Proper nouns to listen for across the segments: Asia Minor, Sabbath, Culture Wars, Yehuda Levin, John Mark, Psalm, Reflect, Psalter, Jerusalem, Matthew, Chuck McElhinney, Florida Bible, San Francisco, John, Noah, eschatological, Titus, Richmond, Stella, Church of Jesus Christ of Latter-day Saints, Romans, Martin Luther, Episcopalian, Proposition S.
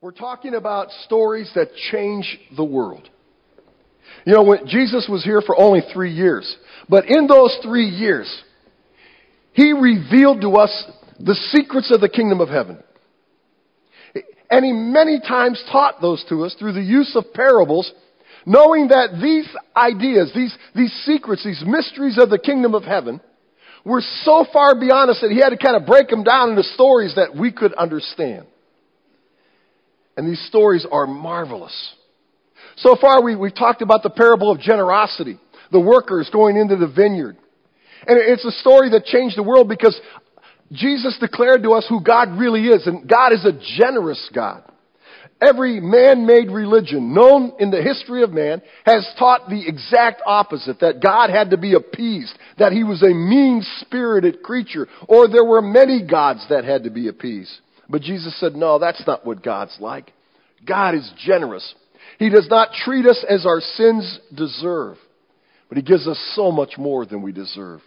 We're talking about stories that change the world. You know, when Jesus was here for only 3 years, but in those 3 years, he revealed to us the secrets of the kingdom of heaven. And he many times taught those to us through the use of parables, knowing that these ideas, these secrets, these mysteries of the kingdom of heaven were so far beyond us that he had to kind of break them down into stories that we could understand. And these stories are marvelous. So far, we've talked about the parable of generosity, the workers going into the vineyard. And it's a story that changed the world because Jesus declared to us who God really is, and God is a generous God. Every man-made religion known in the history of man has taught the exact opposite, that God had to be appeased, that he was a mean-spirited creature, or there were many gods that had to be appeased. But Jesus said, no, that's not what God's like. God is generous. He does not treat us as our sins deserve, but he gives us so much more than we deserve.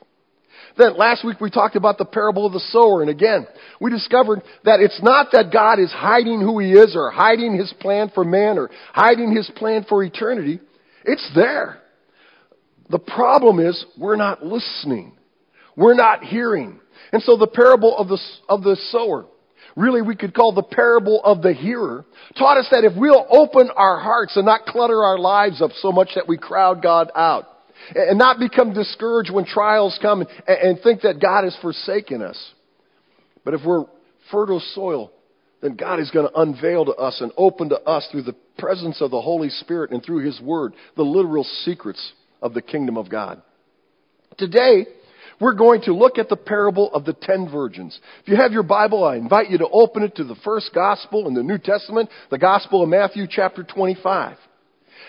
Then last week we talked about the parable of the sower, and again, we discovered that it's not that God is hiding who he is or hiding his plan for man or hiding his plan for eternity. It's there. The problem is we're not listening. We're not hearing. And so the parable of the sower, really, we could call the parable of the hearer, taught us that if we'll open our hearts and not clutter our lives up so much that we crowd God out, and not become discouraged when trials come and think that God has forsaken us. But if we're fertile soil, then God is going to unveil to us and open to us through the presence of the Holy Spirit and through his word, the literal secrets of the kingdom of God. Today, we're going to look at the parable of the 10 virgins. If you have your Bible, I invite you to open it to the first gospel in the New Testament, the Gospel of Matthew chapter 25.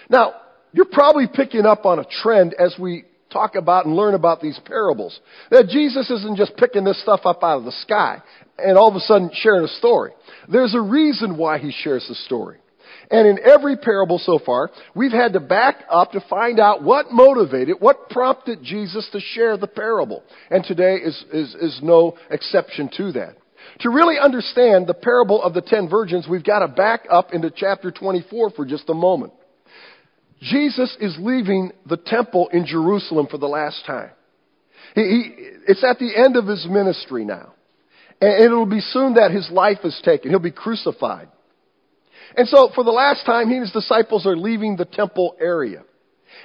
Now, you're probably picking up on a trend as we talk about and learn about these parables, that Jesus isn't just picking this stuff up out of the sky and all of a sudden sharing a story. There's a reason why he shares the story. And in every parable so far, we've had to back up to find out what motivated, what prompted Jesus to share the parable. And today is no exception to that. To really understand the parable of the 10 virgins, we've got to back up into chapter 24 for just a moment. Jesus is leaving the temple in Jerusalem for the last time. It's at the end of his ministry now. And it'll be soon that his life is taken. He'll be crucified. And so for the last time, he and his disciples are leaving the temple area.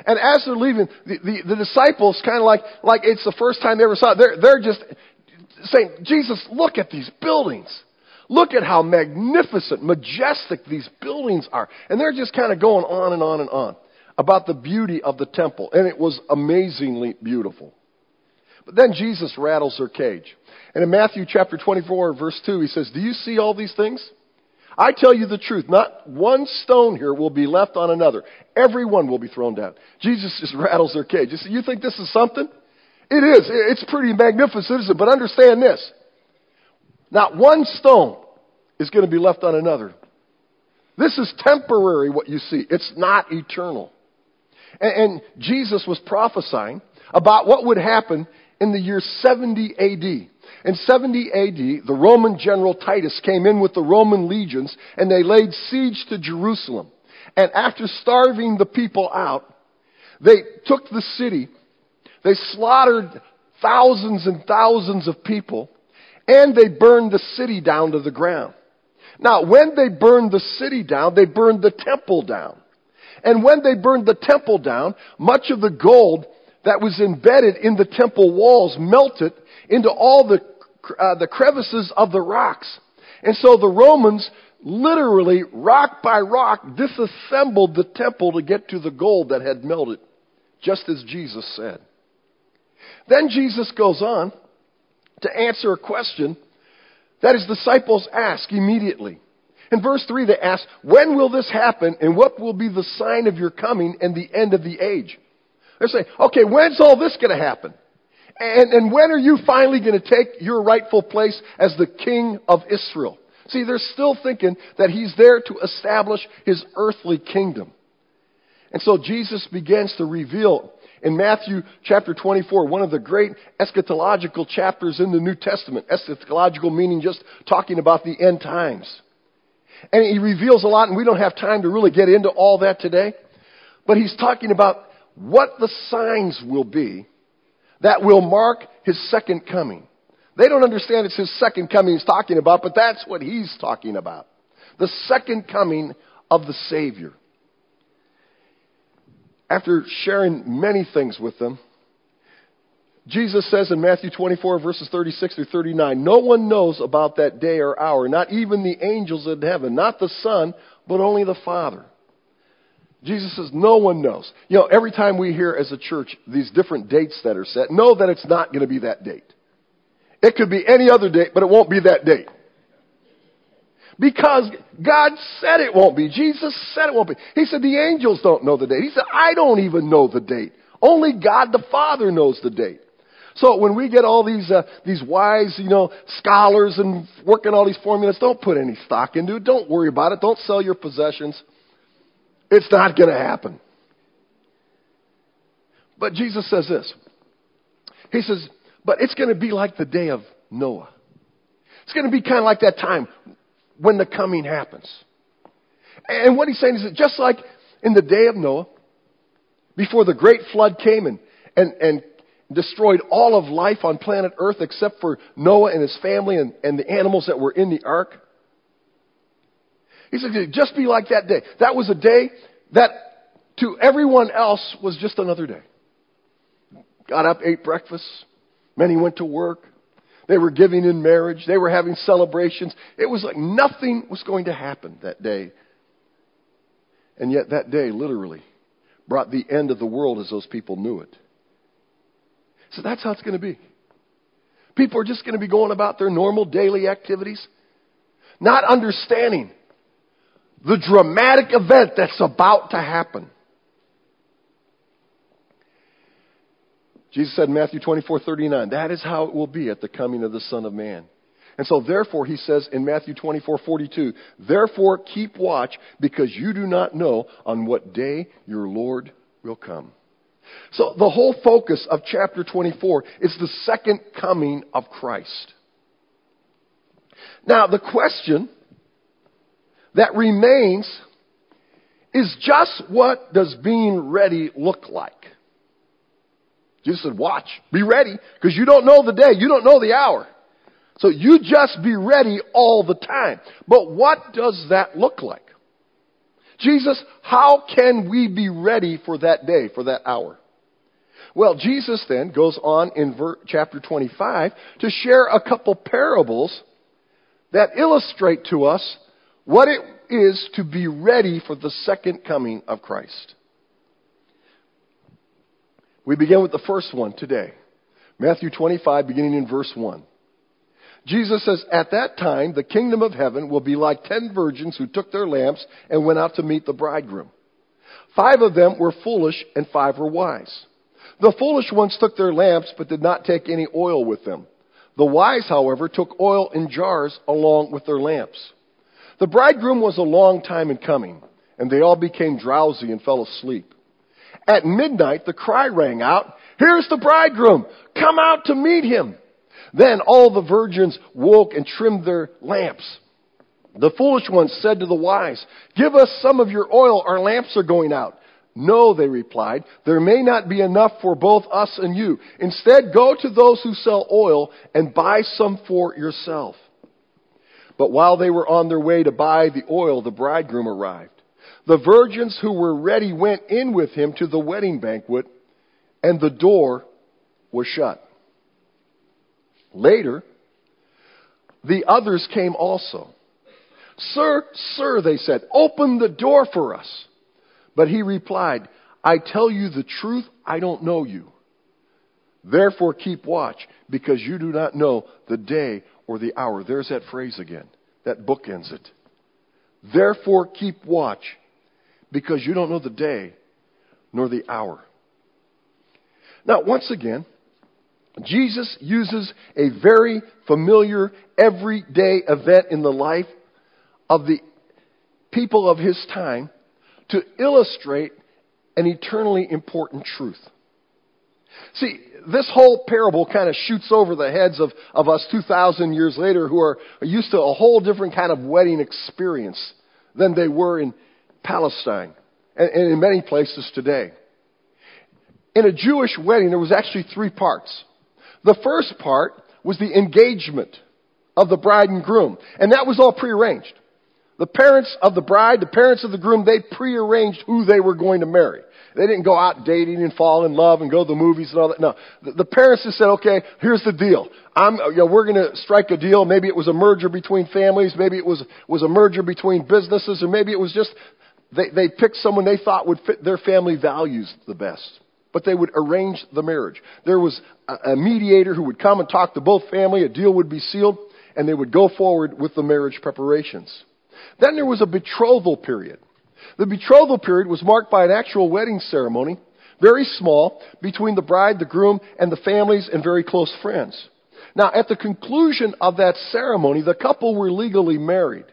And as they're leaving, the disciples kind of like it's the first time they ever saw it. They're just saying, Jesus, look at these buildings. Look at how magnificent, majestic these buildings are. And they're just kind of going on and on and on about the beauty of the temple. And it was amazingly beautiful. But then Jesus rattles their cage. And in Matthew chapter 24, verse 2, he says, "Do you see all these things? I tell you the truth, not one stone here will be left on another. Every one will be thrown down." Jesus just rattles their cage. He said, "You think this is something? It is. It's pretty magnificent, isn't it? But understand this. Not one stone is going to be left on another. This is temporary, what you see. It's not eternal." And Jesus was prophesying about what would happen in the year 70 A.D. In 70 A.D., the Roman general Titus came in with the Roman legions, and they laid siege to Jerusalem. And after starving the people out, they took the city. They slaughtered thousands and thousands of people. And they burned the city down to the ground. Now, when they burned the city down, they burned the temple down. And when they burned the temple down, much of the gold that was embedded in the temple walls melted into all the crevices of the rocks. And so the Romans literally, rock by rock, disassembled the temple to get to the gold that had melted, just as Jesus said. Then Jesus goes on to answer a question that his disciples ask immediately. In verse 3, they ask, "When will this happen, and what will be the sign of your coming and the end of the age?" They're saying, okay, when's all this going to happen? And when are you finally going to take your rightful place as the king of Israel? See, they're still thinking that he's there to establish his earthly kingdom. And so Jesus begins to reveal in Matthew chapter 24, one of the great eschatological chapters in the New Testament. Eschatological meaning just talking about the end times. And he reveals a lot, and we don't have time to really get into all that today. But he's talking about what the signs will be that will mark his second coming. They don't understand it's his second coming he's talking about, but that's what he's talking about. The second coming of the Savior. After sharing many things with them, Jesus says in Matthew 24, verses 36 through 39, "No one knows about that day or hour, not even the angels in heaven, not the Son, but only the Father." Jesus says, no one knows. You know, every time we hear as a church these different dates that are set, know that it's not going to be that date. It could be any other date, but it won't be that date. Because God said it won't be. Jesus said it won't be. He said the angels don't know the date. He said, I don't even know the date. Only God the Father knows the date. So when we get all these wise, scholars and working all these formulas, don't put any stock into it. Don't worry about it. Don't sell your possessions. It's not going to happen. But Jesus says this. He says, but it's going to be like the day of Noah. It's going to be kind of like that time when the coming happens. And what he's saying is that just like in the day of Noah, before the great flood came and destroyed all of life on planet Earth except for Noah and his family and the animals that were in the ark, he said, just be like that day. That was a day that to everyone else was just another day. Got up, ate breakfast. Many went to work. They were giving in marriage. They were having celebrations. It was like nothing was going to happen that day. And yet that day literally brought the end of the world as those people knew it. So that's how it's going to be. People are just going to be going about their normal daily activities, not understanding the dramatic event that's about to happen. Jesus said in Matthew 24:39, that is how it will be at the coming of the Son of Man. And so therefore, he says in Matthew 24:42, therefore keep watch, because you do not know on what day your Lord will come. So the whole focus of chapter 24 is the second coming of Christ. Now, the question that remains is just what does being ready look like? Jesus said, watch, be ready, because you don't know the day, you don't know the hour. So you just be ready all the time. But what does that look like? Jesus, how can we be ready for that day, for that hour? Well, Jesus then goes on in chapter 25 to share a couple parables that illustrate to us what it is to be ready for the second coming of Christ. We begin with the first one today. Matthew 25, beginning in verse 1. Jesus says, at that time, the kingdom of heaven will be like 10 virgins who took their lamps and went out to meet the bridegroom. 5 of them were foolish and 5 were wise. The foolish ones took their lamps but did not take any oil with them. The wise, however, took oil in jars along with their lamps. The bridegroom was a long time in coming, and they all became drowsy and fell asleep. At midnight, the cry rang out, here's the bridegroom! Come out to meet him! Then all the virgins woke and trimmed their lamps. The foolish ones said to the wise, give us some of your oil, our lamps are going out. No, they replied, there may not be enough for both us and you. Instead, go to those who sell oil and buy some for yourself. But while they were on their way to buy the oil, the bridegroom arrived. The virgins who were ready went in with him to the wedding banquet, and the door was shut. Later, the others came also. Sir, sir, they said, open the door for us. But he replied, I tell you the truth, I don't know you. Therefore keep watch, because you do not know the day or the hour. There's that phrase again. That bookends it. Therefore keep watch, because you don't know the day nor the hour. Now, once again, Jesus uses a very familiar everyday event in the life of the people of his time to illustrate an eternally important truth. See, this whole parable kind of shoots over the heads of us 2,000 years later who are used to a whole different kind of wedding experience than they were in Palestine and in many places today. In a Jewish wedding, there was actually three parts. The first part was the engagement of the bride and groom, and that was all prearranged. The parents of the bride, the parents of the groom, they prearranged who they were going to marry. They didn't go out dating and fall in love and go to the movies and all that. No, the parents just said, okay, here's the deal. We're going to strike a deal. Maybe it was a merger between families. Maybe it was a merger between businesses. Or maybe it was just they picked someone they thought would fit their family values the best. But they would arrange the marriage. There was a mediator who would come and talk to both family. A deal would be sealed, and they would go forward with the marriage preparations. Then there was a betrothal period. The betrothal period was marked by an actual wedding ceremony, very small, between the bride, the groom, and the families and very close friends. Now, at the conclusion of that ceremony, the couple were legally married.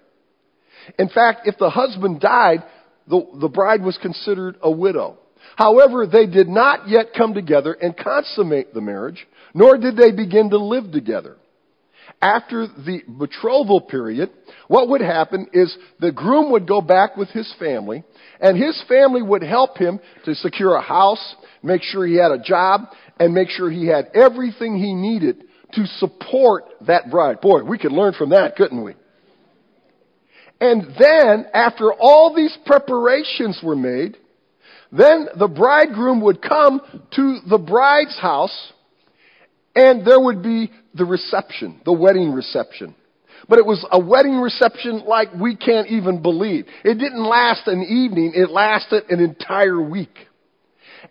In fact, if the husband died, the bride was considered a widow. However, they did not yet come together and consummate the marriage, nor did they begin to live together. After the betrothal period, what would happen is the groom would go back with his family, and his family would help him to secure a house, make sure he had a job, and make sure he had everything he needed to support that bride. Boy, we could learn from that, couldn't we? And then, after all these preparations were made, then the bridegroom would come to the bride's house, and there would be the reception, the wedding reception. But it was a wedding reception like we can't even believe. It didn't last an evening. It lasted an entire week.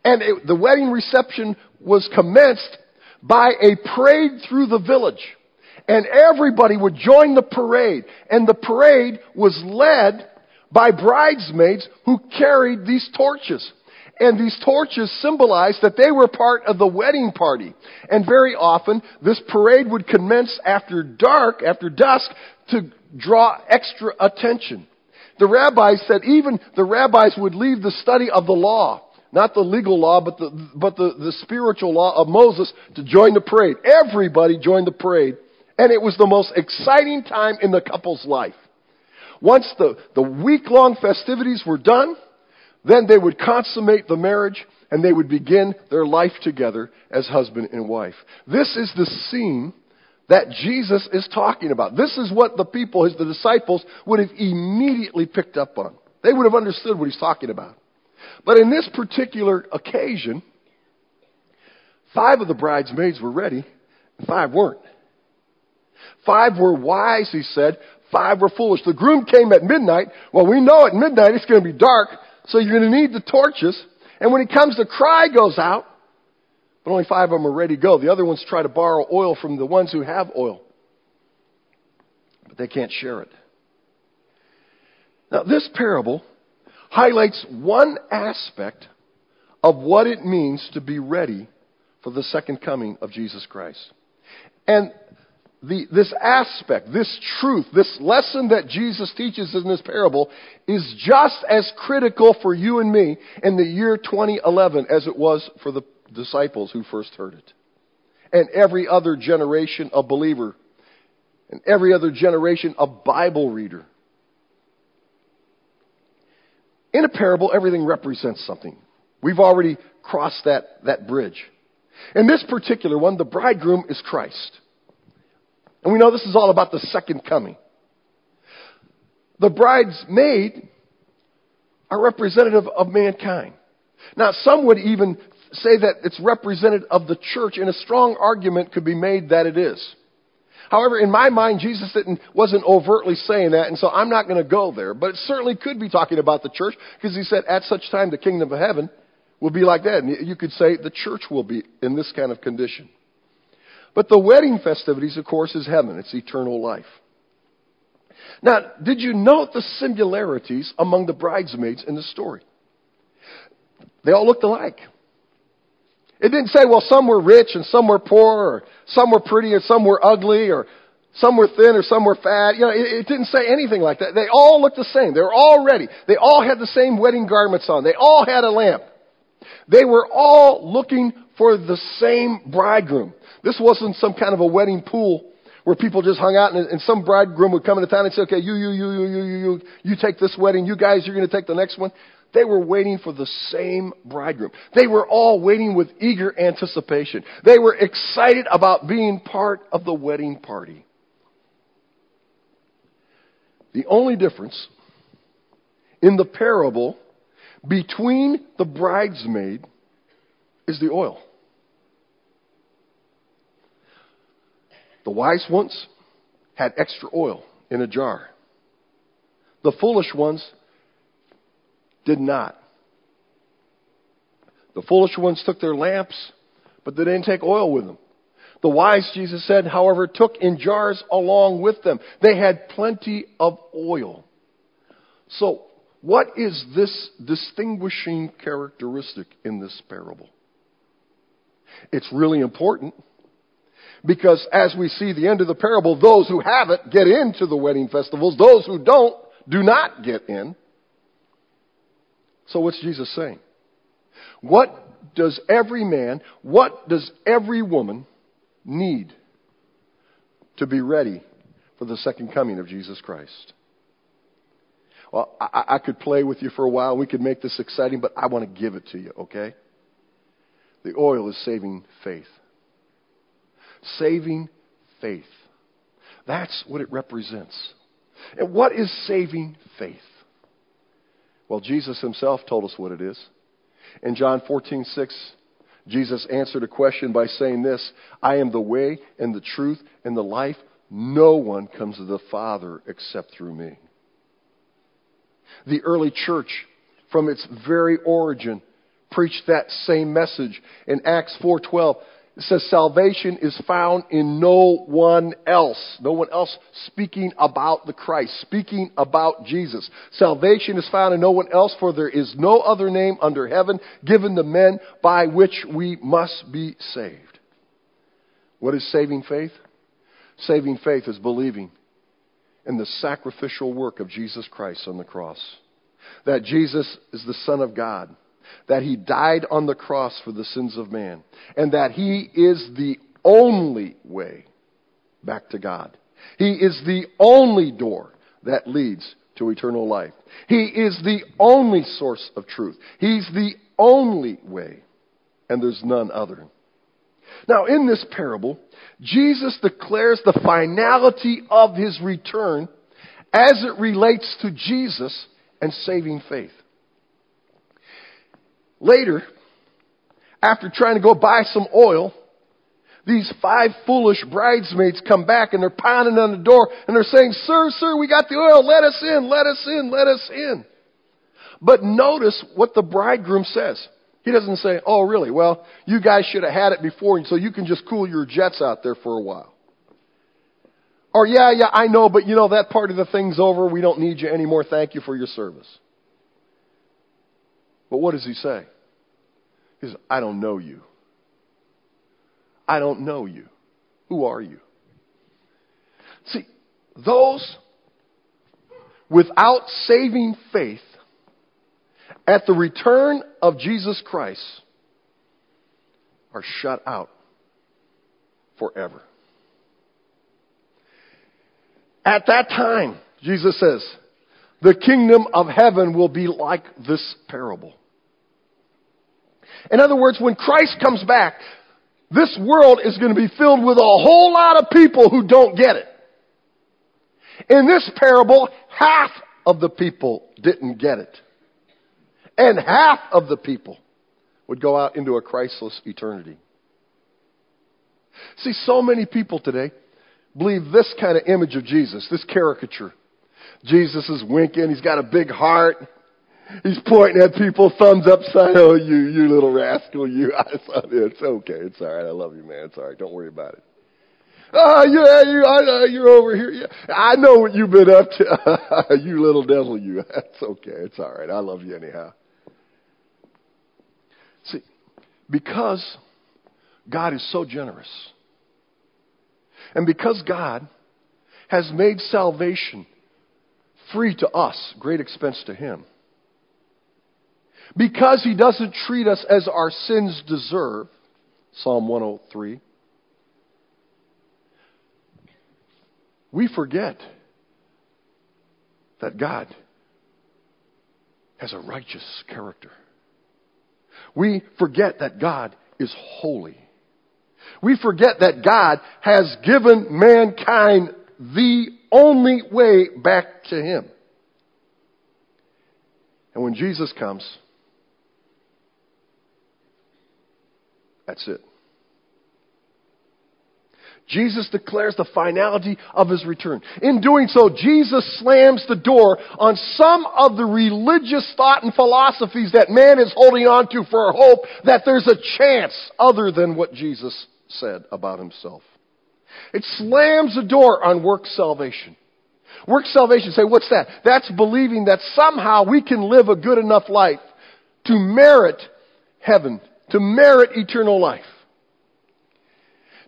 And the wedding reception was commenced by a parade through the village. And everybody would join the parade. And the parade was led by bridesmaids who carried these torches. And these torches symbolized that they were part of the wedding party. And very often, this parade would commence after dark, after dusk, to draw extra attention. The rabbis said even the rabbis would leave the study of the law, not the legal law, but the spiritual law of Moses, to join the parade. Everybody joined the parade. And it was the most exciting time in the couple's life. Once the week-long festivities were done, then they would consummate the marriage, and they would begin their life together as husband and wife. This is the scene that Jesus is talking about. This is what the people, the disciples, would have immediately picked up on. They would have understood what he's talking about. But in this particular occasion, 5 of the bridesmaids were ready, and 5 weren't. 5 were wise, he said. 5 were foolish. The groom came at midnight. Well, we know at midnight it's going to be dark, so you're going to need the torches. And when he comes, the cry goes out. But only 5 of them are ready to go. The other ones try to borrow oil from the ones who have oil. But they can't share it. Now, this parable highlights one aspect of what it means to be ready for the second coming of Jesus Christ. And this aspect, this truth, this lesson that Jesus teaches in this parable is just as critical for you and me in the year 2011 as it was for the disciples who first heard it. And every other generation of believer, and every other generation of Bible reader. In a parable, everything represents something. We've already crossed that bridge. In this particular one, the bridegroom is Christ. And we know this is all about the second coming. The bridesmaid are representative of mankind. Now, some would even say that it's representative of the church, and a strong argument could be made that it is. However, in my mind, Jesus wasn't overtly saying that, and so I'm not going to go there. But it certainly could be talking about the church, because he said, at such time, the kingdom of heaven will be like that. And you could say the church will be in this kind of condition. But the wedding festivities, of course, is heaven. It's eternal life. Now, did you note the similarities among the bridesmaids in the story? They all looked alike. It didn't say, well, some were rich and some were poor, or some were pretty and some were ugly, or some were thin or some were fat. You know, it didn't say anything like that. They all looked the same. They were all ready. They all had the same wedding garments on. They all had a lamp. They were all looking for the same bridegroom. This wasn't some kind of a wedding pool where people just hung out and some bridegroom would come into town and say, okay, you take this wedding. You guys, you're going to take the next one. They were waiting for the same bridegroom. They were all waiting with eager anticipation. They were excited about being part of the wedding party. The only difference in the parable between the bridesmaid is the oil. The wise ones had extra oil in a jar. The foolish ones did not. The foolish ones took their lamps, but they didn't take oil with them. The wise, Jesus said, however, took in jars along with them. They had plenty of oil. So, what is this distinguishing characteristic in this parable? It's really important because as we see the end of the parable, those who have it get into the wedding festivals. Those who don't, do not get in. So what's Jesus saying? What does every man, what does every woman need to be ready for the second coming of Jesus Christ? Well, I could play with you for a while. We could make this exciting, but I want to give it to you, okay? The oil is saving faith. Saving faith. That's what it represents. And what is saving faith? Well, Jesus himself told us what it is. In John 14:6, Jesus answered a question by saying this, I am the way and the truth and the life. No one comes to the Father except through me. The early church, from its very origin, preached that same message. In Acts 4:12, it says, salvation is found in no one else. No one else speaking about the Christ, speaking about Jesus. Salvation is found in no one else, for there is no other name under heaven given to men by which we must be saved. What is saving faith? Saving faith is believing in the sacrificial work of Jesus Christ on the cross. That Jesus is the Son of God. That he died on the cross for the sins of man, and that he is the only way back to God. He is the only door that leads to eternal life. He is the only source of truth. He's the only way, and there's none other. Now, in this parable, Jesus declares the finality of his return as it relates to Jesus and saving faith. Later, after trying to go buy some oil, these five foolish bridesmaids come back and they're pounding on the door and they're saying, Sir, we got the oil. Let us in, let us in, let us in. But notice what the bridegroom says. He doesn't say, oh, really? Well, you guys should have had it before and so you can just cool your jets out there for a while. Or, yeah, I know, but you know, that part of the thing's over. We don't need you anymore. Thank you for your service. But what does he say? He says, I don't know you. I don't know you. Who are you? See, those without saving faith at the return of Jesus Christ are shut out forever. At that time, Jesus says, the kingdom of heaven will be like this parable. In other words, when Christ comes back, this world is going to be filled with a whole lot of people who don't get it. In this parable, half of the people didn't get it. And half of the people would go out into a Christless eternity. See, so many people today believe this kind of image of Jesus, this caricature. Jesus is winking. He's got a big heart. He's pointing at people, thumbs up, saying, oh, you little rascal, you. I thought, it's okay. It's all right. I love you, man. It's all right. Don't worry about it. Oh, yeah, you're over here. Yeah. I know what you've been up to. You little devil, you. That's okay. It's all right. I love you anyhow. See, because God is so generous, and because God has made salvation free to us, great expense to him. Because he doesn't treat us as our sins deserve, Psalm 103. We forget that God has a righteous character. We forget that God is holy. We forget that God has given mankind the only way back to Him. And when Jesus comes, that's it. Jesus declares the finality of His return. In doing so, Jesus slams the door on some of the religious thought and philosophies that man is holding on to for hope that there's a chance other than what Jesus said about Himself. It slams the door on works salvation. Works salvation, say, what's that? That's believing that somehow we can live a good enough life to merit heaven, to merit eternal life.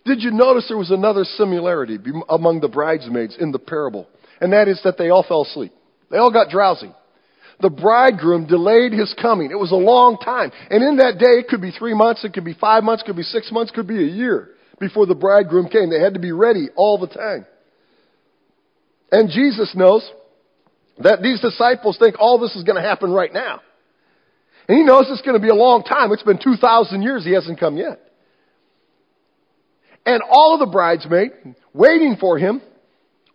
Did you notice there was another similarity among the bridesmaids in the parable? And that is that they all fell asleep. They all got drowsy. The bridegroom delayed his coming. It was a long time. And in that day, it could be 3 months, it could be 5 months, it could be 6 months, it could be a year before the bridegroom came. They had to be ready all the time. And Jesus knows that these disciples think all this is going to happen right now. And He knows it's going to be a long time. It's been 2,000 years. He hasn't come yet. And all of the bridesmaids waiting for Him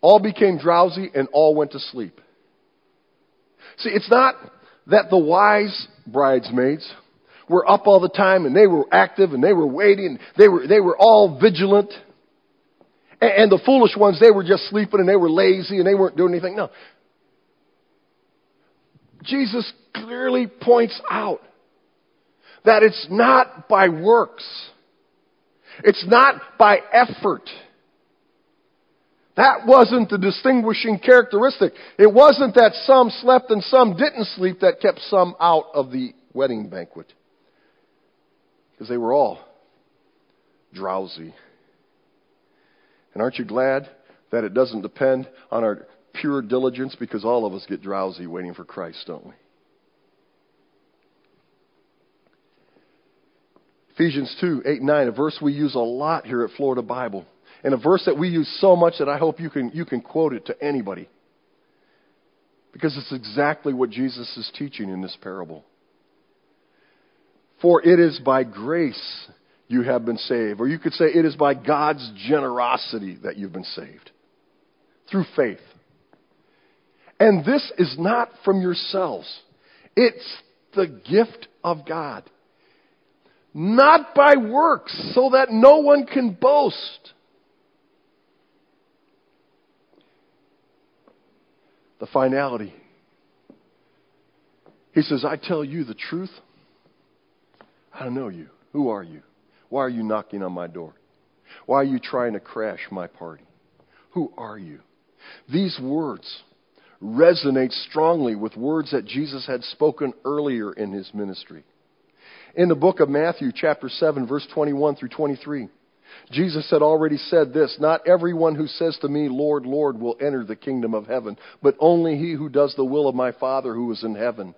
all became drowsy and all went to sleep. See, it's not that the wise bridesmaids were up all the time and they were active and they were waiting. They were all vigilant. And the foolish ones, they were just sleeping and they were lazy and they weren't doing anything. No. Jesus clearly points out that it's not by works. It's not by effort. That wasn't the distinguishing characteristic. It wasn't that some slept and some didn't sleep that kept some out of the wedding banquet. Because they were all drowsy. And aren't you glad that it doesn't depend on our pure diligence? Because all of us get drowsy waiting for Christ, don't we? Ephesians 2, 8, 9, a verse we use a lot here at Florida Bible. And a verse that we use so much that I hope you can quote it to anybody. Because it's exactly what Jesus is teaching in this parable. For it is by grace you have been saved. Or you could say it is by God's generosity that you've been saved. Through faith. And this is not from yourselves. It's the gift of God. Not by works, so that no one can boast. The finality. He says, I tell you the truth. I don't know you. Who are you? Why are you knocking on my door? Why are you trying to crash my party? Who are you? These words resonate strongly with words that Jesus had spoken earlier in His ministry. In the book of Matthew, chapter 7, verse 21 through 23, Jesus had already said this, not everyone who says to me, Lord, Lord, will enter the kingdom of heaven, but only he who does the will of my Father who is in heaven.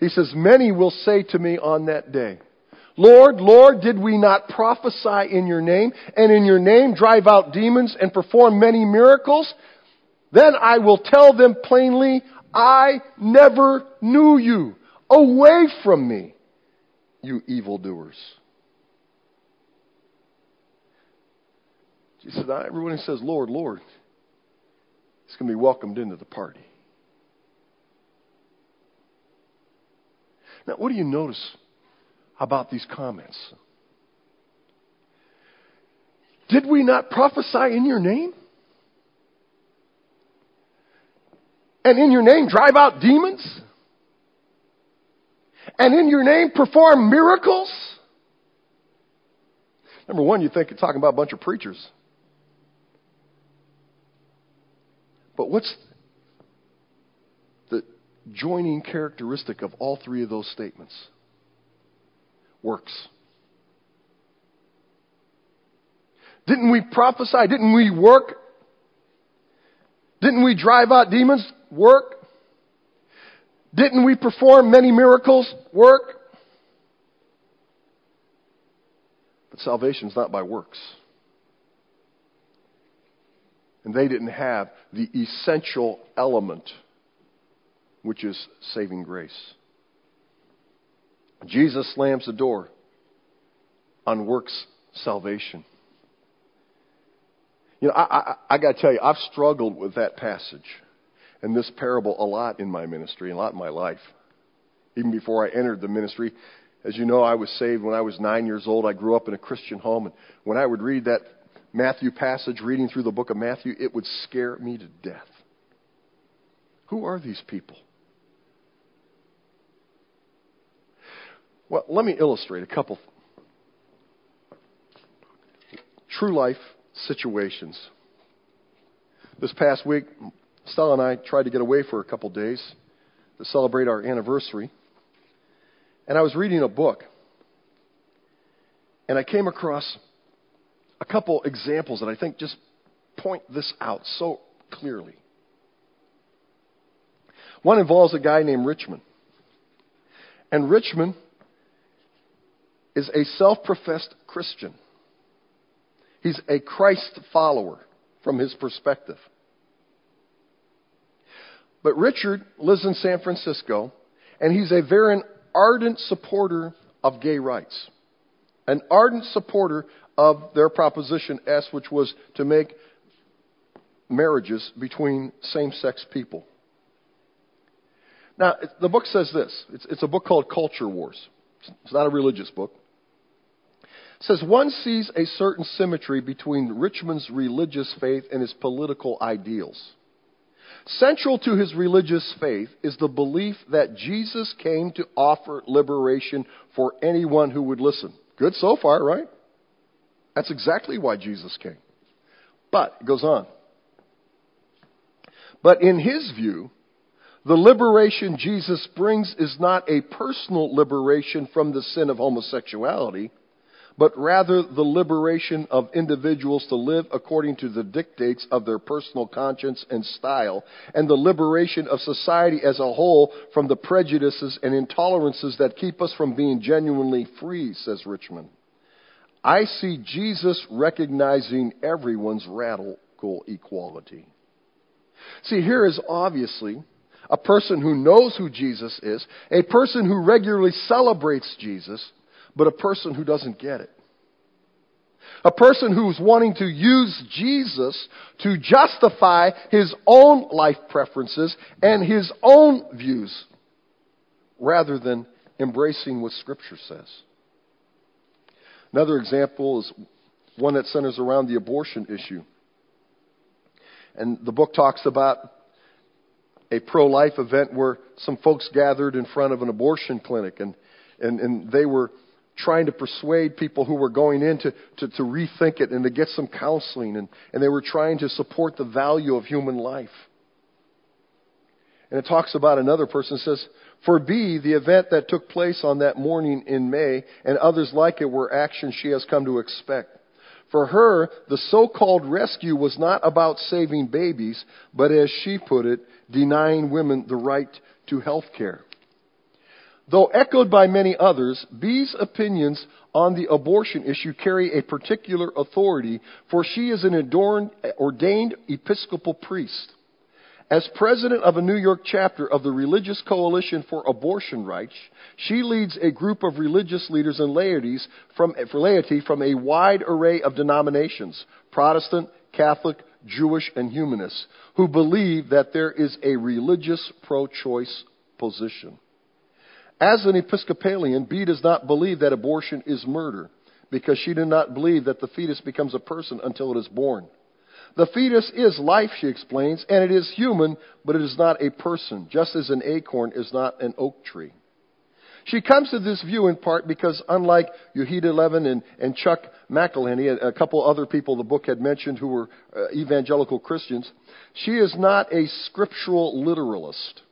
He says, many will say to me on that day, Lord, Lord, did we not prophesy in your name, and in your name drive out demons and perform many miracles? Then I will tell them plainly, I never knew you. Away from me, you evildoers. Jesus said, everyone who says, Lord, Lord, is going to be welcomed into the party. Now, what do you notice about these comments? Did we not prophesy in your name? And in your name drive out demons? And in your name perform miracles? Number one, you think you're talking about a bunch of preachers. But what's the joining characteristic of all three of those statements? Works. Didn't we prophesy? Didn't we work? Didn't we drive out demons? Work. Didn't we perform many miracles? Work. But But salvation's not by works. And they didn't have the essential element, which is saving grace. Jesus slams the door on works salvation. You know, I got to tell you, I've struggled with that passage and this parable a lot in my ministry, a lot in my life. Even before I entered the ministry, as you know, I was saved when I was 9 years old. I grew up in a Christian home, and when I would read that Matthew passage, reading through the book of Matthew, it would scare me to death. Who are these people? Well, let me illustrate a couple true life situations. This past week, Stella and I tried to get away for a couple days to celebrate our anniversary. And I was reading a book, and I came across a couple examples that I think just point this out so clearly. One involves a guy named Richmond. And Richmond is a self-professed Christian. He's a Christ follower from his perspective. But Richard lives in San Francisco, and he's a very ardent supporter of gay rights. An ardent supporter of their Proposition S, which was to make marriages between same-sex people. Now, the book says this. It's a book called Culture Wars. It's not a religious book. It says, one sees a certain symmetry between Richmond's religious faith and his political ideals. Central to his religious faith is the belief that Jesus came to offer liberation for anyone who would listen. Good so far, right? That's exactly why Jesus came. But, it goes on. But in his view, the liberation Jesus brings is not a personal liberation from the sin of homosexuality, but rather the liberation of individuals to live according to the dictates of their personal conscience and style, and the liberation of society as a whole from the prejudices and intolerances that keep us from being genuinely free, says Richmond. I see Jesus recognizing everyone's radical equality. See, here is obviously a person who knows who Jesus is, a person who regularly celebrates Jesus, but a person who doesn't get it. A person who's wanting to use Jesus to justify his own life preferences and his own views rather than embracing what Scripture says. Another example is one that centers around the abortion issue. And the book talks about a pro-life event where some folks gathered in front of an abortion clinic, and they were trying to persuade people who were going in to rethink it and to get some counseling, and they were trying to support the value of human life. And it talks about another person that says, for B, the event that took place on that morning in May and others like it were actions she has come to expect. For her, the so-called rescue was not about saving babies, but as she put it, denying women the right to health care. Though echoed by many others, B's opinions on the abortion issue carry a particular authority, for she is an ordained Episcopal priest. As president of a New York chapter of the Religious Coalition for Abortion Rights, she leads a group of religious leaders and laity from a wide array of denominations, Protestant, Catholic, Jewish, and humanists, who believe that there is a religious pro-choice position. As an Episcopalian, B does not believe that abortion is murder, because she did not believe that the fetus becomes a person until it is born. The fetus is life, she explains, and it is human, but it is not a person, just as an acorn is not an oak tree. She comes to this view in part because, unlike Yehuda Levin and Chuck McElhinney, a couple other people the book had mentioned who were evangelical Christians, she is not a scriptural literalist.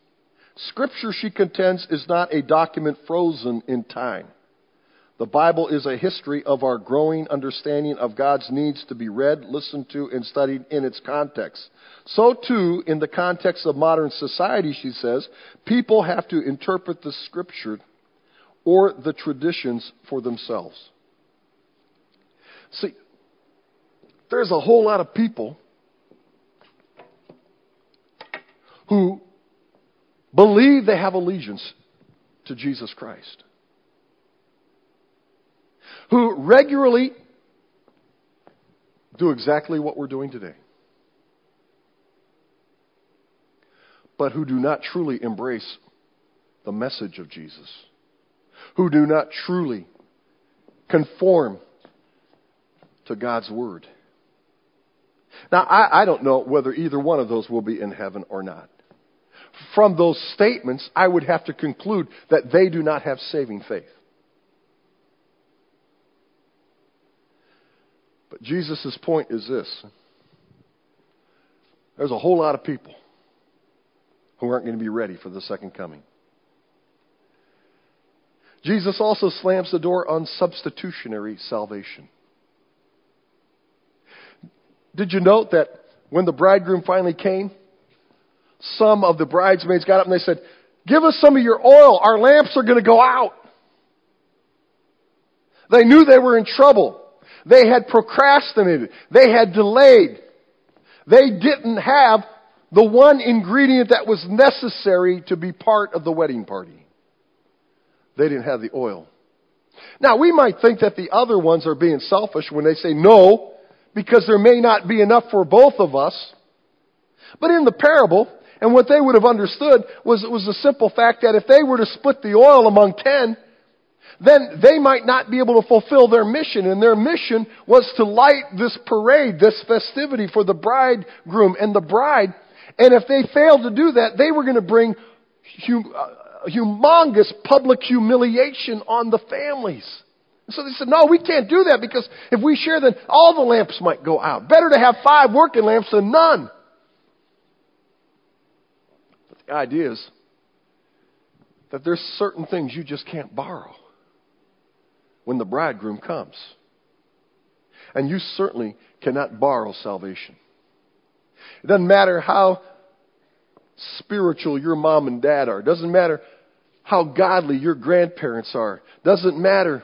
Scripture, she contends, is not a document frozen in time. The Bible is a history of our growing understanding of God's needs to be read, listened to, and studied in its context. So too, in the context of modern society, she says, people have to interpret the Scripture or the traditions for themselves. See, there's a whole lot of people who believe they have allegiance to Jesus Christ, who regularly do exactly what we're doing today, but who do not truly embrace the message of Jesus, who do not truly conform to God's Word. Now, I don't know whether either one of those will be in heaven or not. From those statements, I would have to conclude that they do not have saving faith. But Jesus' point is this. There's a whole lot of people who aren't going to be ready for the second coming. Jesus also slams the door on substitutionary salvation. Did you note that when the bridegroom finally came, some of the bridesmaids got up and they said, "Give us some of your oil. Our lamps are going to go out." They knew they were in trouble. They had procrastinated. They had delayed. They didn't have the one ingredient that was necessary to be part of the wedding party. They didn't have the oil. Now, we might think that the other ones are being selfish when they say no, because there may not be enough for both of us. But in the parable, and what they would have understood was the simple fact that if they were to split the oil among 10, then they might not be able to fulfill their mission. And their mission was to light this parade, this festivity for the bridegroom and the bride. And if they failed to do that, they were going to bring humongous public humiliation on the families. So they said, no, we can't do that, because if we share, then all the lamps might go out. Better to have 5 working lamps than none. But the idea is that there's certain things you just can't borrow when the bridegroom comes. And you certainly cannot borrow salvation. It doesn't matter how spiritual your mom and dad are. It doesn't matter how godly your grandparents are. It doesn't matter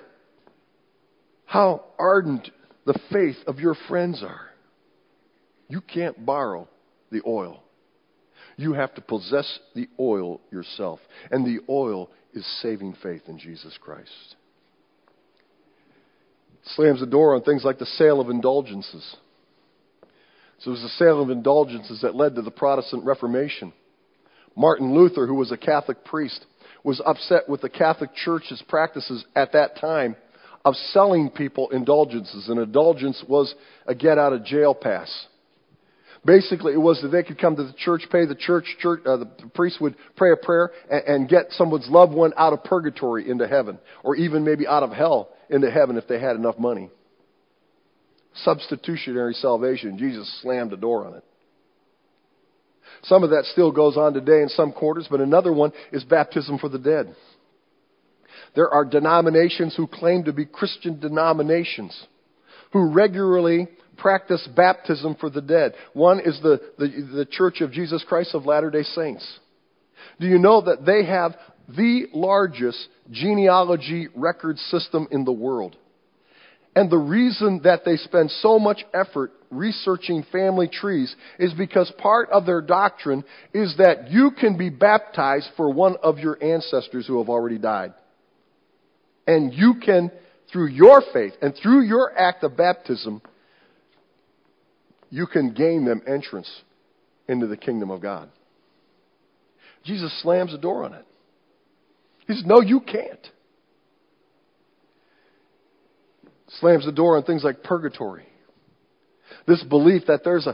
how ardent the faith of your friends are. You can't borrow the oil. You have to possess the oil yourself. And the oil is saving faith in Jesus Christ. It slams the door on things like the sale of indulgences. So it was the sale of indulgences that led to the Protestant Reformation. Martin Luther, who was a Catholic priest, was upset with the Catholic Church's practices at that time of selling people indulgences. An indulgence was a get-out-of-jail pass. Basically, it was that they could come to the church, pay the church, the priest would pray a prayer and get someone's loved one out of purgatory into heaven, or even maybe out of hell into heaven if they had enough money. Substitutionary salvation. Jesus slammed the door on it. Some of that still goes on today in some quarters, but another one is baptism for the dead. There are denominations who claim to be Christian denominations who regularly practice baptism for the dead. One is the Church of Jesus Christ of Latter-day Saints. Do you know that they have the largest genealogy record system in the world? And the reason that they spend so much effort researching family trees is because part of their doctrine is that you can be baptized for one of your ancestors who have already died. And you can, through your faith and through your act of baptism, you can gain them entrance into the kingdom of God. Jesus slams the door on it. He says, no, you can't. Slams the door on things like purgatory. This belief that there's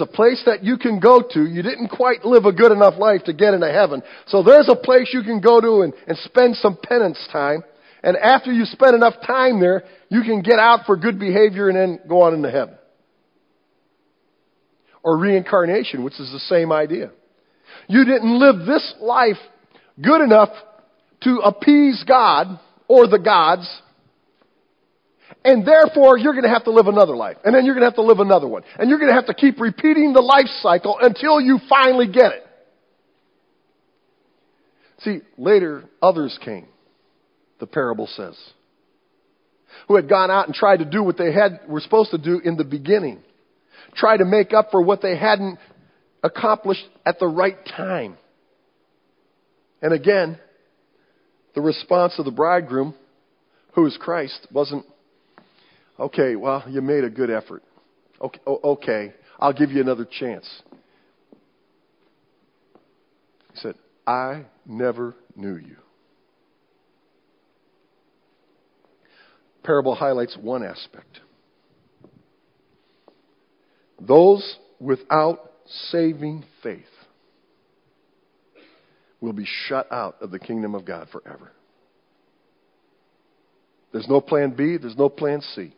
a place that you can go to. You didn't quite live a good enough life to get into heaven. So there's a place you can go to and spend some penance time. And after you spend enough time there, you can get out for good behavior and then go on into heaven. Or reincarnation, which is the same idea. You didn't live this life good enough to appease God or the gods, and therefore, you're going to have to live another life. And then you're going to have to live another one. And you're going to have to keep repeating the life cycle until you finally get it. See, later, others came, the parable says. who had gone out and tried to do what they were supposed to do in the beginning. Try to make up for what they hadn't accomplished at the right time. And again, the response of the bridegroom, who is Christ, wasn't, okay, well, you made a good effort. Okay, I'll give you another chance. He said, I never knew you. Parable highlights one aspect. Those without saving faith will be shut out of the kingdom of God forever. There's no plan B. There's no plan C.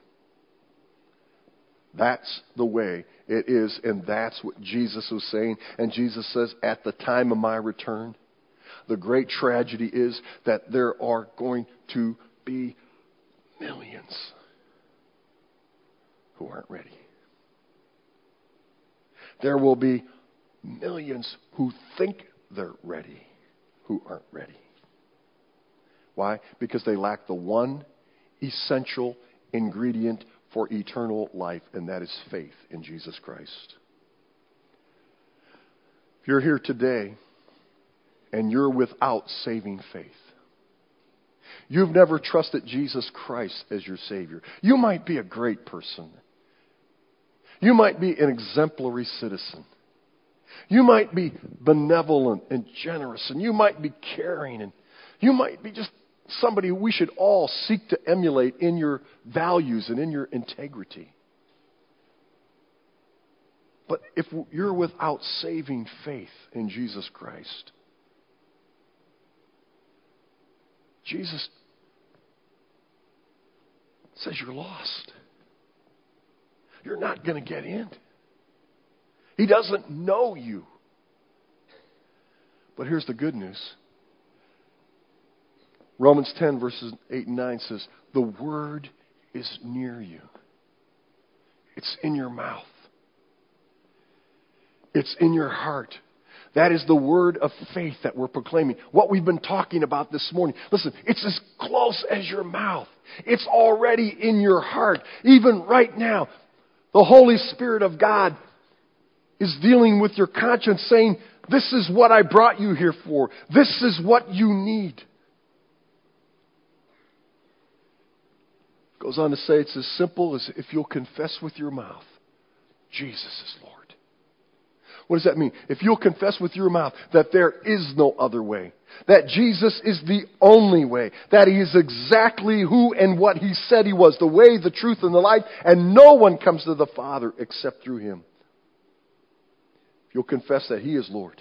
That's the way it is, and that's what Jesus was saying. And Jesus says, at the time of my return, the great tragedy is that there are going to be millions who aren't ready. There will be millions who think they're ready, who aren't ready. Why? Because they lack the one essential ingredient for eternal life, and that is faith in Jesus Christ. If you're here today and you're without saving faith, you've never trusted Jesus Christ as your Savior. You might be a great person. You might be an exemplary citizen. You might be benevolent and generous, and you might be caring, and you might be just somebody we should all seek to emulate in your values and in your integrity. But if you're without saving faith in Jesus Christ, Jesus says you're lost. You're not going to get in. He doesn't know you. But here's the good news. Romans 10, verses 8 and 9 says, the word is near you. It's in your mouth. It's in your heart. That is the word of faith that we're proclaiming. What we've been talking about this morning. Listen, it's as close as your mouth. It's already in your heart. Even right now, the Holy Spirit of God is dealing with your conscience, saying, this is what I brought you here for. This is what you need. Goes on to say it's as simple as if you'll confess with your mouth, Jesus is Lord. What does that mean? If you'll confess with your mouth that there is no other way, that Jesus is the only way, that He is exactly who and what He said He was, the way, the truth, and the life, and no one comes to the Father except through Him. If you'll confess that He is Lord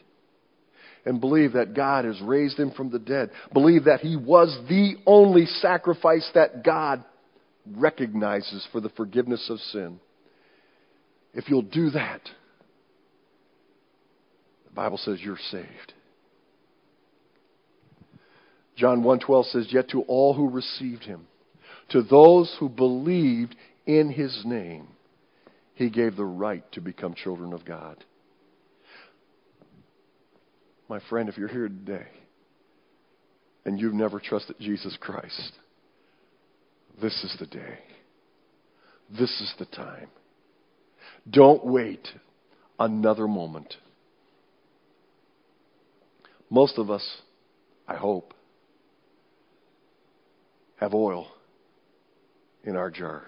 and believe that God has raised Him from the dead, believe that He was the only sacrifice that God recognizes for the forgiveness of sin. If you'll do that, the Bible says you're saved. John 1:12 says, yet to all who received Him, to those who believed in His name, He gave the right to become children of God. My friend, if you're here today and you've never trusted Jesus Christ, this is the day. This is the time. Don't wait another moment. Most of us, I hope, have oil in our jar.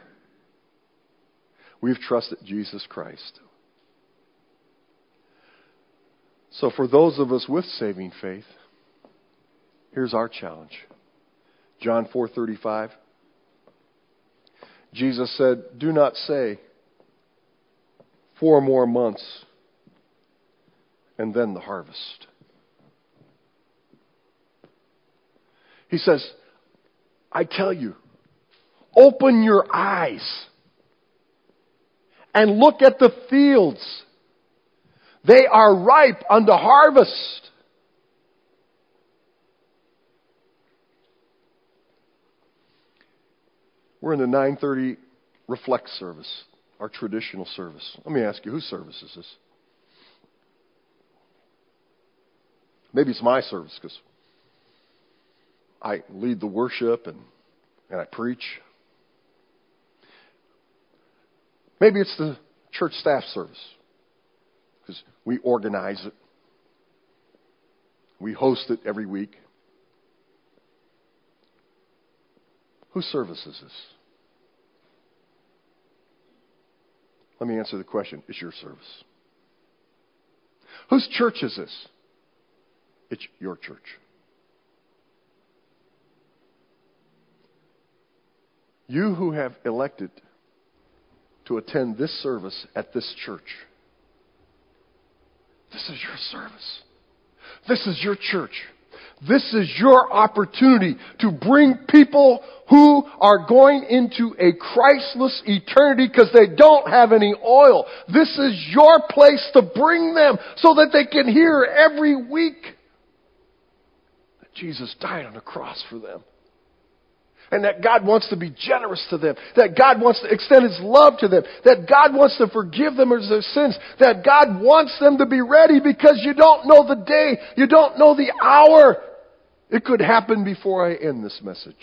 We've trusted Jesus Christ. So for those of us with saving faith, here's our challenge. John 4:35. Jesus said, do not say 4 more months and then the harvest. He says, I tell you, open your eyes and look at the fields. They are ripe unto harvest. We're in the 9:30 Reflect service, our traditional service. Let me ask you, whose service is this? Maybe it's my service because I lead the worship and I preach. Maybe it's the church staff service because we organize it. We host it every week. Whose service is this? Let me answer the question. It's your service. Whose church is this? It's your church. You who have elected to attend this service at this church, this is your service. This is your church. This is your opportunity to bring people who are going into a Christless eternity because they don't have any oil. This is your place to bring them so that they can hear every week that Jesus died on the cross for them. And that God wants to be generous to them. That God wants to extend His love to them. That God wants to forgive them of their sins. That God wants them to be ready because you don't know the day. You don't know the hour. It could happen before I end this message.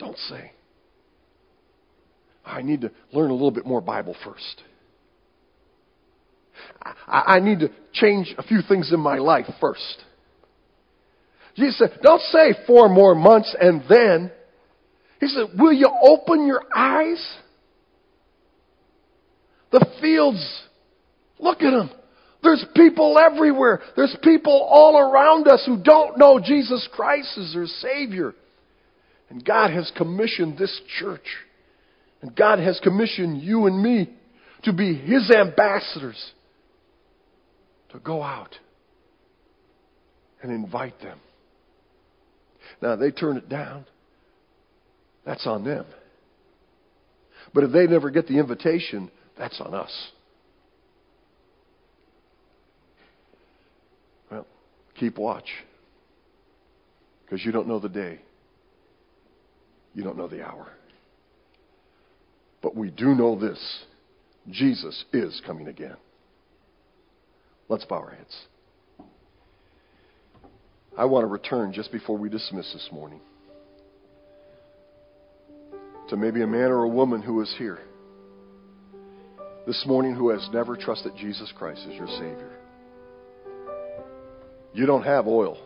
Don't say, I need to learn a little bit more Bible first. I need to change a few things in my life first. Jesus said, don't say 4 more months and then. He said, will you open your eyes? The fields, look at them. There's people everywhere. There's people all around us who don't know Jesus Christ as their Savior. And God has commissioned this church. And God has commissioned you and me to be His ambassadors. To go out and invite them. Now, they turn it down. That's on them. But if they never get the invitation, that's on us. Well, keep watch. Because you don't know the day. You don't know the hour. But we do know this. Jesus is coming again. Let's bow our heads. I want to return just before we dismiss this morning to maybe a man or a woman who is here this morning who has never trusted Jesus Christ as your Savior. You don't have oil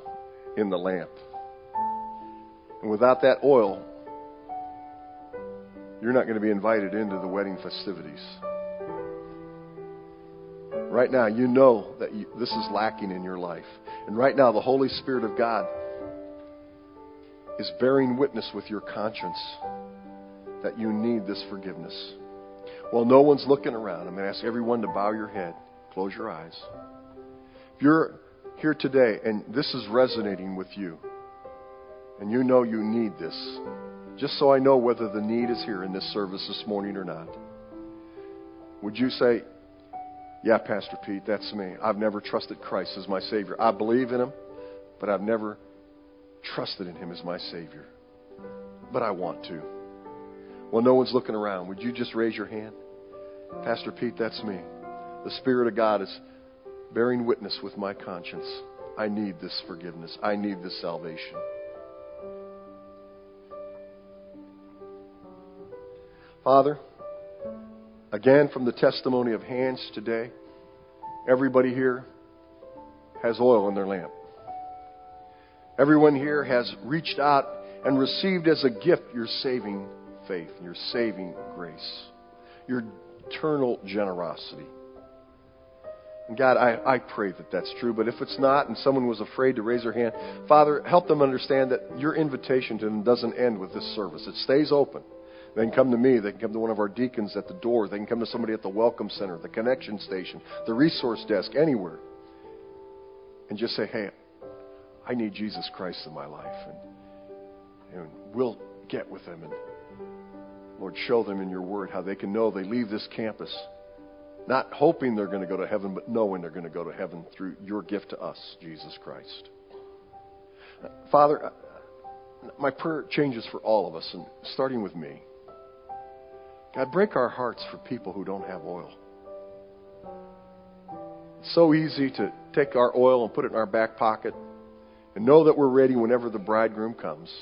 in the lamp. And without that oil, you're not going to be invited into the wedding festivities. Right now, you know that this is lacking in your life. And right now, the Holy Spirit of God is bearing witness with your conscience that you need this forgiveness. While no one's looking around, I'm going to ask everyone to bow your head, close your eyes. If you're here today and this is resonating with you, and you know you need this, just so I know whether the need is here in this service this morning or not, would you say, yeah, Pastor Pete, that's me. I've never trusted Christ as my Savior. I believe in Him, but I've never trusted in Him as my Savior. But I want to. Well, no one's looking around. Would you just raise your hand? Pastor Pete, that's me. The Spirit of God is bearing witness with my conscience. I need this forgiveness. I need this salvation. Father, again, from the testimony of hands today, everybody here has oil in their lamp. Everyone here has reached out and received as a gift your saving faith, your saving grace, your eternal generosity. And God, I pray that that's true, but if it's not and someone was afraid to raise their hand, Father, help them understand that your invitation to them doesn't end with this service. It stays open. They can come to me. They can come to one of our deacons at the door. They can come to somebody at the welcome center, the connection station, the resource desk, anywhere. And just say, hey, I need Jesus Christ in my life. And we'll get with them. And Lord, show them in your word how they can know they leave this campus, not hoping they're going to go to heaven, but knowing they're going to go to heaven through your gift to us, Jesus Christ. Father, my prayer changes for all of us, and starting with me. God, break our hearts for people who don't have oil. It's so easy to take our oil and put it in our back pocket and know that we're ready whenever the bridegroom comes.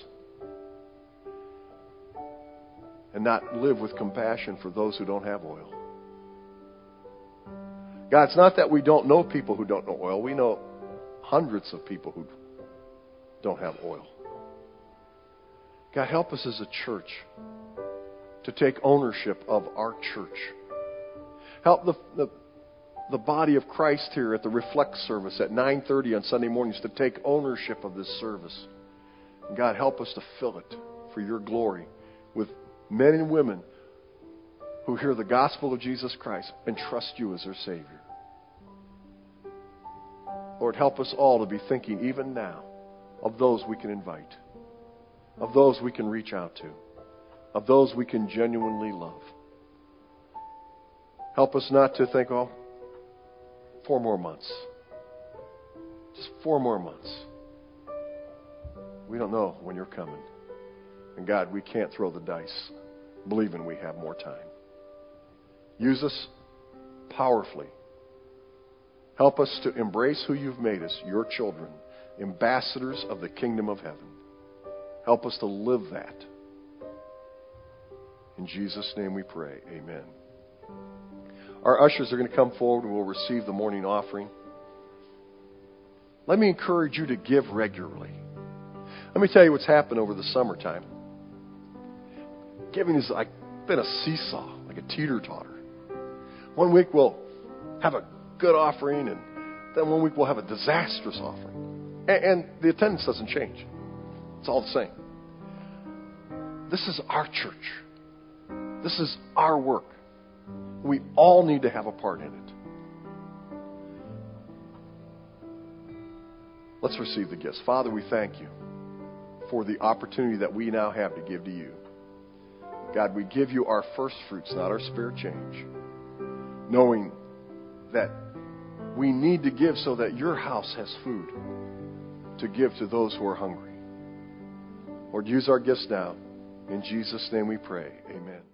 and not live with compassion for those who don't have oil. God, it's not that we don't know people who don't know oil. We know hundreds of people who don't have oil. God, help us as a church to take ownership of our church. Help the body of Christ here at the Reflect service at 9:30 on Sunday mornings to take ownership of this service. And God, help us to fill it for your glory with men and women who hear the gospel of Jesus Christ and trust you as their Savior. Lord, help us all to be thinking even now of those we can invite, of those we can reach out to, of those we can genuinely love. Help us not to think, oh, 4 more months. Just 4 more months. We don't know when you're coming. And God, we can't throw the dice believing we have more time. Use us powerfully. Help us to embrace who you've made us, your children, ambassadors of the kingdom of heaven. Help us to live that. In Jesus' name we pray. Amen. Our ushers are going to come forward and we'll receive the morning offering. Let me encourage you to give regularly. Let me tell you what's happened over the summertime. Giving has like been a seesaw, like a teeter-totter. One week we'll have a good offering, and then one week we'll have a disastrous offering. And the attendance doesn't change. It's all the same. This is our church. This is our work. We all need to have a part in it. Let's receive the gifts. Father, we thank you for the opportunity that we now have to give to you. God, we give you our first fruits, not our spare change, knowing that we need to give so that your house has food to give to those who are hungry. Lord, use our gifts now. In Jesus' name we pray. Amen.